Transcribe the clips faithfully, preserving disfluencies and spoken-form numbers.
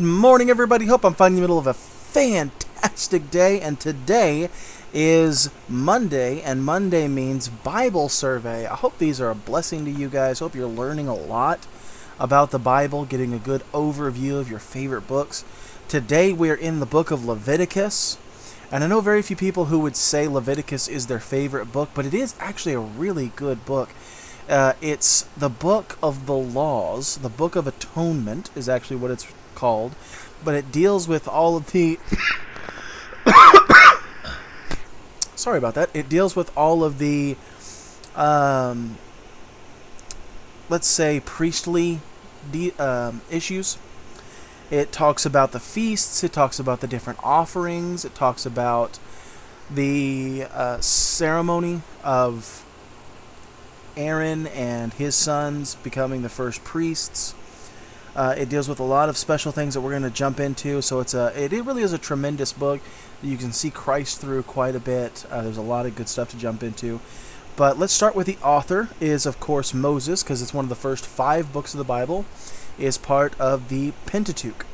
Good morning, everybody. Hope I'm finding the middle of a fantastic day. And today is Monday, and Monday means Bible survey. I hope these are a blessing to you guys. Hope you're learning a lot about the Bible, getting a good overview of your favorite books. Today we are in the book of Leviticus, and I know very few people who would say Leviticus is their favorite book, but it is actually a really good book. Uh, it's the book of the laws. The book of atonement is actually what it's called, but it deals with all of the sorry about that it deals with all of the um, let's say priestly de- um, issues. It talks about the feasts, it talks about the different offerings, it talks about the uh, ceremony of Aaron and his sons becoming the first priests. Uh, it deals with a lot of special things that we're going to jump into. So it's a it, it really is a tremendous book. You can see Christ through quite a bit. Uh, there's a lot of good stuff to jump into. But let's start with the author is, of course, Moses, because it's one of the first five books of the Bible. Is part of the Pentateuch.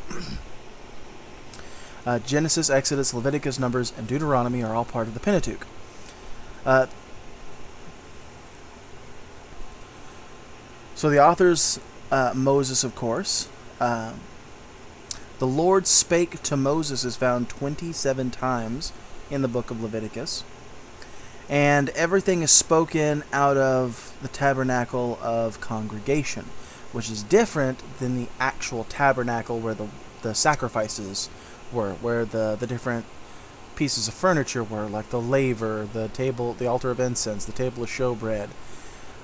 uh, Genesis, Exodus, Leviticus, Numbers, and Deuteronomy are all part of the Pentateuch. Uh, so the author's Uh, Moses, of course. Uh, the Lord spake to Moses is found twenty-seven times in the book of Leviticus. And everything is spoken out of the tabernacle of congregation, which is different than the actual tabernacle where the, the sacrifices were, where the, the different pieces of furniture were, like the laver, the table, the altar of incense, the table of showbread.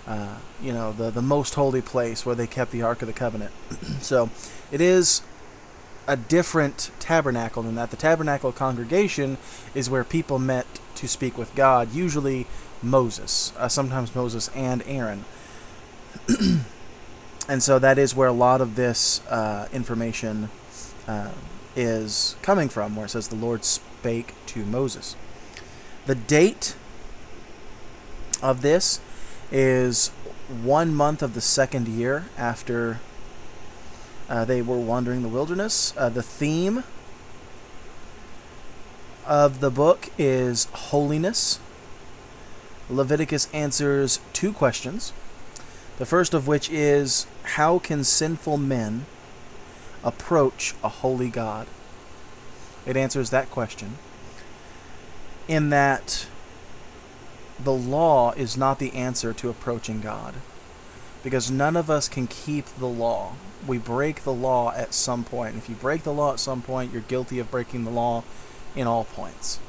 Uh, you know, the, the most holy place where they kept the Ark of the Covenant. So it is a different tabernacle than that. The tabernacle congregation is where people met to speak with God, usually Moses, uh, sometimes Moses and Aaron. And so that is where a lot of this uh, information uh, is coming from, where it says the Lord spake to Moses. The date of this is one month of the second year after uh, they were wandering the wilderness. Uh, the theme of the book is holiness. Leviticus answers two questions. The first of which is, how can sinful men approach a holy God? It answers that question in that the law is not the answer to approaching God, because none of us can keep the law. We break the law at some point. If you break the law at some point, you're guilty of breaking the law in all points.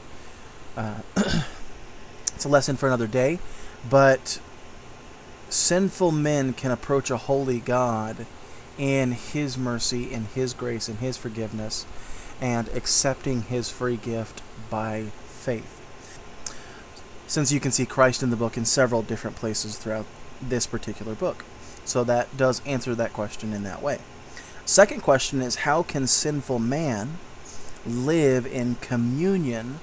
Uh, it's a lesson for another day, but sinful men can approach a holy God in His mercy, in His grace, in His forgiveness, and accepting His free gift by faith. Since you can see Christ in the book in several different places throughout this particular book. So that does answer that question in that way. Second question is, how can sinful man live in communion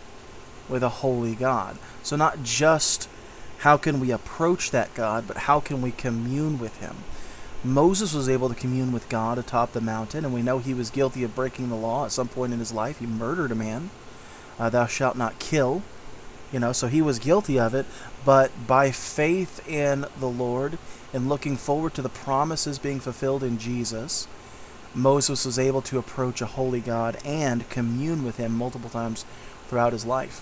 with a holy God? So not just how can we approach that God, but how can we commune with Him? Moses was able to commune with God atop the mountain, and we know he was guilty of breaking the law at some point in his life. He murdered a man. Uh, thou shalt not kill. You know, so he was guilty of it, but by faith in the Lord and looking forward to the promises being fulfilled in Jesus, Moses was able to approach a holy God and commune with Him multiple times throughout his life.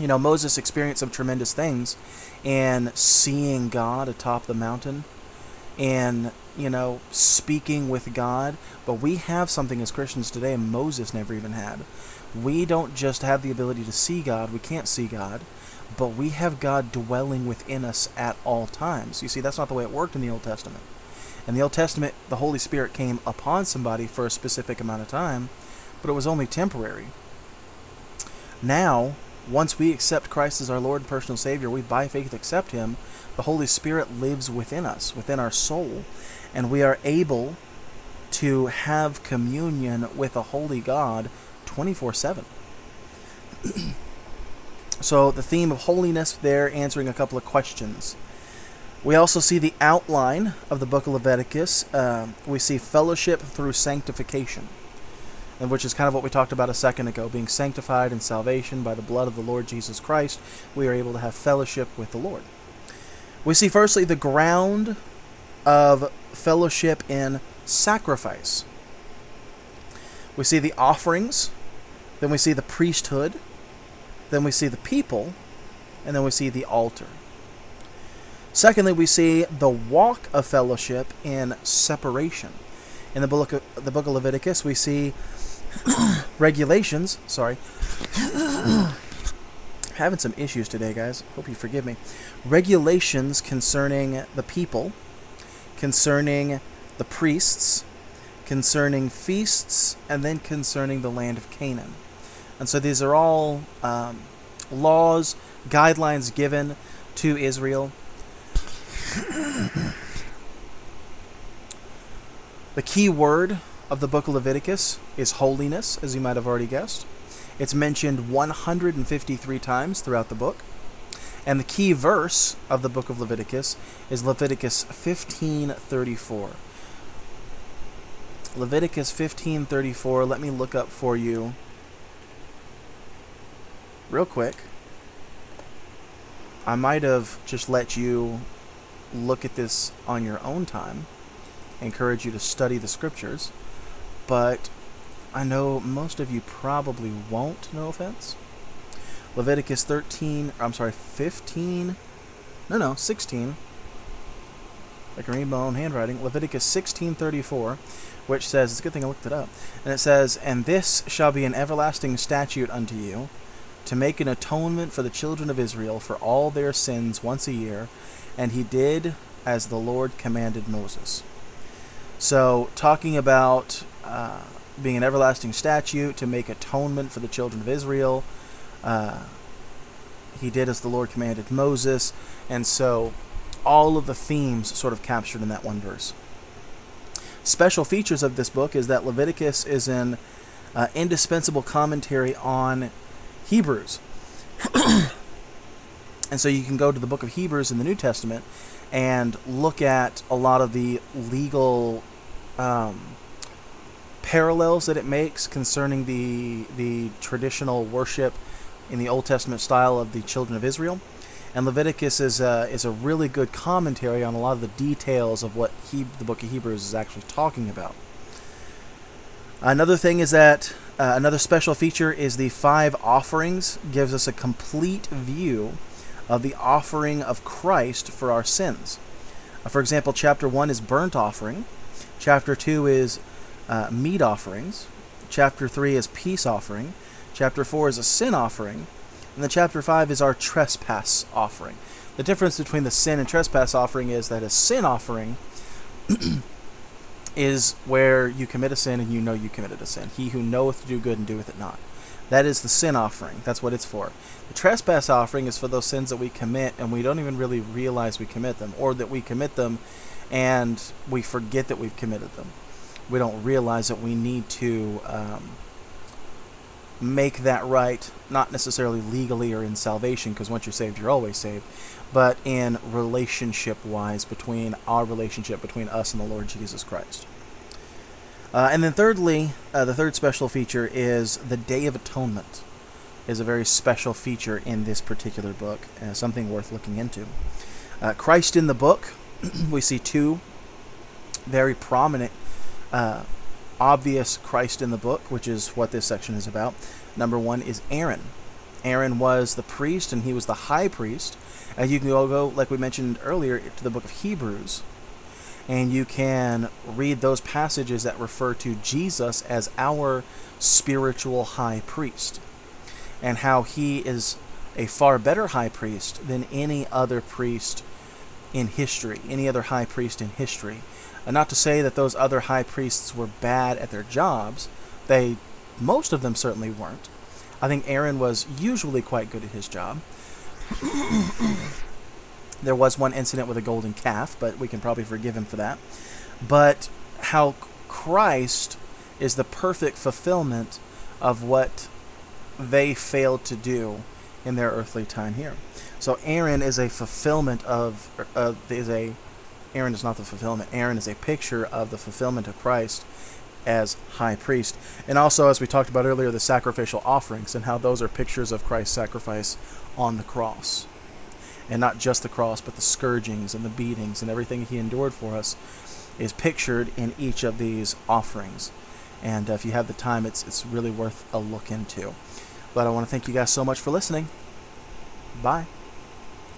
You know, Moses experienced some tremendous things in seeing God atop the mountain and, you know, speaking with God. But we have something as Christians today Moses never even had. We don't just have the ability to see God, we can't see God, but we have God dwelling within us at all times. You see, that's not the way it worked in the Old Testament. In the Old Testament, the Holy Spirit came upon somebody for a specific amount of time, but it was only temporary. Now, once we accept Christ as our Lord and personal Savior, we by faith accept Him, the Holy Spirit lives within us, within our soul, and we are able to have communion with a holy God twenty-four seven. So the theme of holiness there, answering a couple of questions. We also see the outline of the book of Leviticus. Uh, we see fellowship through sanctification. and which is kind of what we talked about a second ago, being sanctified in salvation by the blood of the Lord Jesus Christ, we are able to have fellowship with the Lord. We see firstly the ground of fellowship in sacrifice. We see the offerings, then we see the priesthood, then we see the people, and then we see the altar. Secondly, we see the walk of fellowship in separation. In the book of, the book of Leviticus, we see regulations, sorry, having some issues today, guys. Hope you forgive me. Regulations concerning the people, concerning the priests, concerning feasts, and then concerning the land of Canaan. And so these are all um, laws, guidelines given to Israel. The key word of the book of Leviticus is holiness, as you might have already guessed. It's mentioned one hundred fifty-three times throughout the book. And the key verse of the book of Leviticus is Leviticus fifteen thirty-four. Leviticus fifteen thirty-four, let me look up for you real quick. I might have just let you look at this on your own time. I encourage you to study the scriptures, but I know most of you probably won't, no offense. Leviticus thirteen, I'm sorry, fifteen, no, no, sixteen. I can read my own handwriting. Leviticus sixteen thirty-four, which says, it's a good thing I looked it up, and it says, "And this shall be an everlasting statute unto you, to make an atonement for the children of Israel for all their sins once a year. And he did as the Lord commanded Moses." So, talking about uh, being an everlasting statute to make atonement for the children of Israel, uh, he did as the Lord commanded Moses, and so all of the themes sort of captured in that one verse. Special features of this book is that Leviticus is an uh, indispensable commentary on Hebrews. And so you can go to the book of Hebrews in the New Testament and look at a lot of the legal um, parallels that it makes concerning the the traditional worship in the Old Testament style of the children of Israel. And Leviticus is a, is a really good commentary on a lot of the details of what he, the book of Hebrews is actually talking about. Another thing is that, uh, another special feature is the five offerings gives us a complete view of the offering of Christ for our sins. For example, chapter one is burnt offering, chapter two is uh, meat offerings, chapter three is peace offering, chapter four is a sin offering, and then chapter five is our trespass offering. The difference between the sin and trespass offering is that a sin offering is where you commit a sin and you know you committed a sin. He who knoweth to do good and doeth it not. That is the sin offering. That's what it's for. The trespass offering is for those sins that we commit and we don't even really realize we commit them, or that we commit them and we forget that we've committed them. We don't realize that we need to um, make that right, not necessarily legally or in salvation, because once you're saved, you're always saved, but in relationship-wise, between our relationship between us and the Lord Jesus Christ. Uh, and then thirdly, uh, the third special feature is the Day of Atonement is a very special feature in this particular book, uh, something worth looking into. Uh, Christ in the book, we see two very prominent, uh, obvious Christ in the book, which is what this section is about. Number one is Aaron. Aaron was the priest and he was the high priest. And you can all go, like we mentioned earlier, to the book of Hebrews. And you can read those passages that refer to Jesus as our spiritual high priest, and how he is a far better high priest than any other priest in history, any other high priest in history. And not to say that those other high priests were bad at their jobs. They, most of them certainly weren't. I think Aaron was usually quite good at his job. There was one incident with a golden calf, but we can probably forgive him for that. But how Christ is the perfect fulfillment of what they failed to do in their earthly time here. So Aaron is a fulfillment of, uh, is a, Aaron is not the fulfillment. Aaron is a picture of the fulfillment of Christ as high priest. And also, as we talked about earlier, the sacrificial offerings and how those are pictures of Christ's sacrifice on the cross. And not just the cross, but the scourgings and the beatings and everything he endured for us is pictured in each of these offerings. And uh, if you have the time, it's, it's really worth a look into. But I want to thank you guys so much for listening. Bye.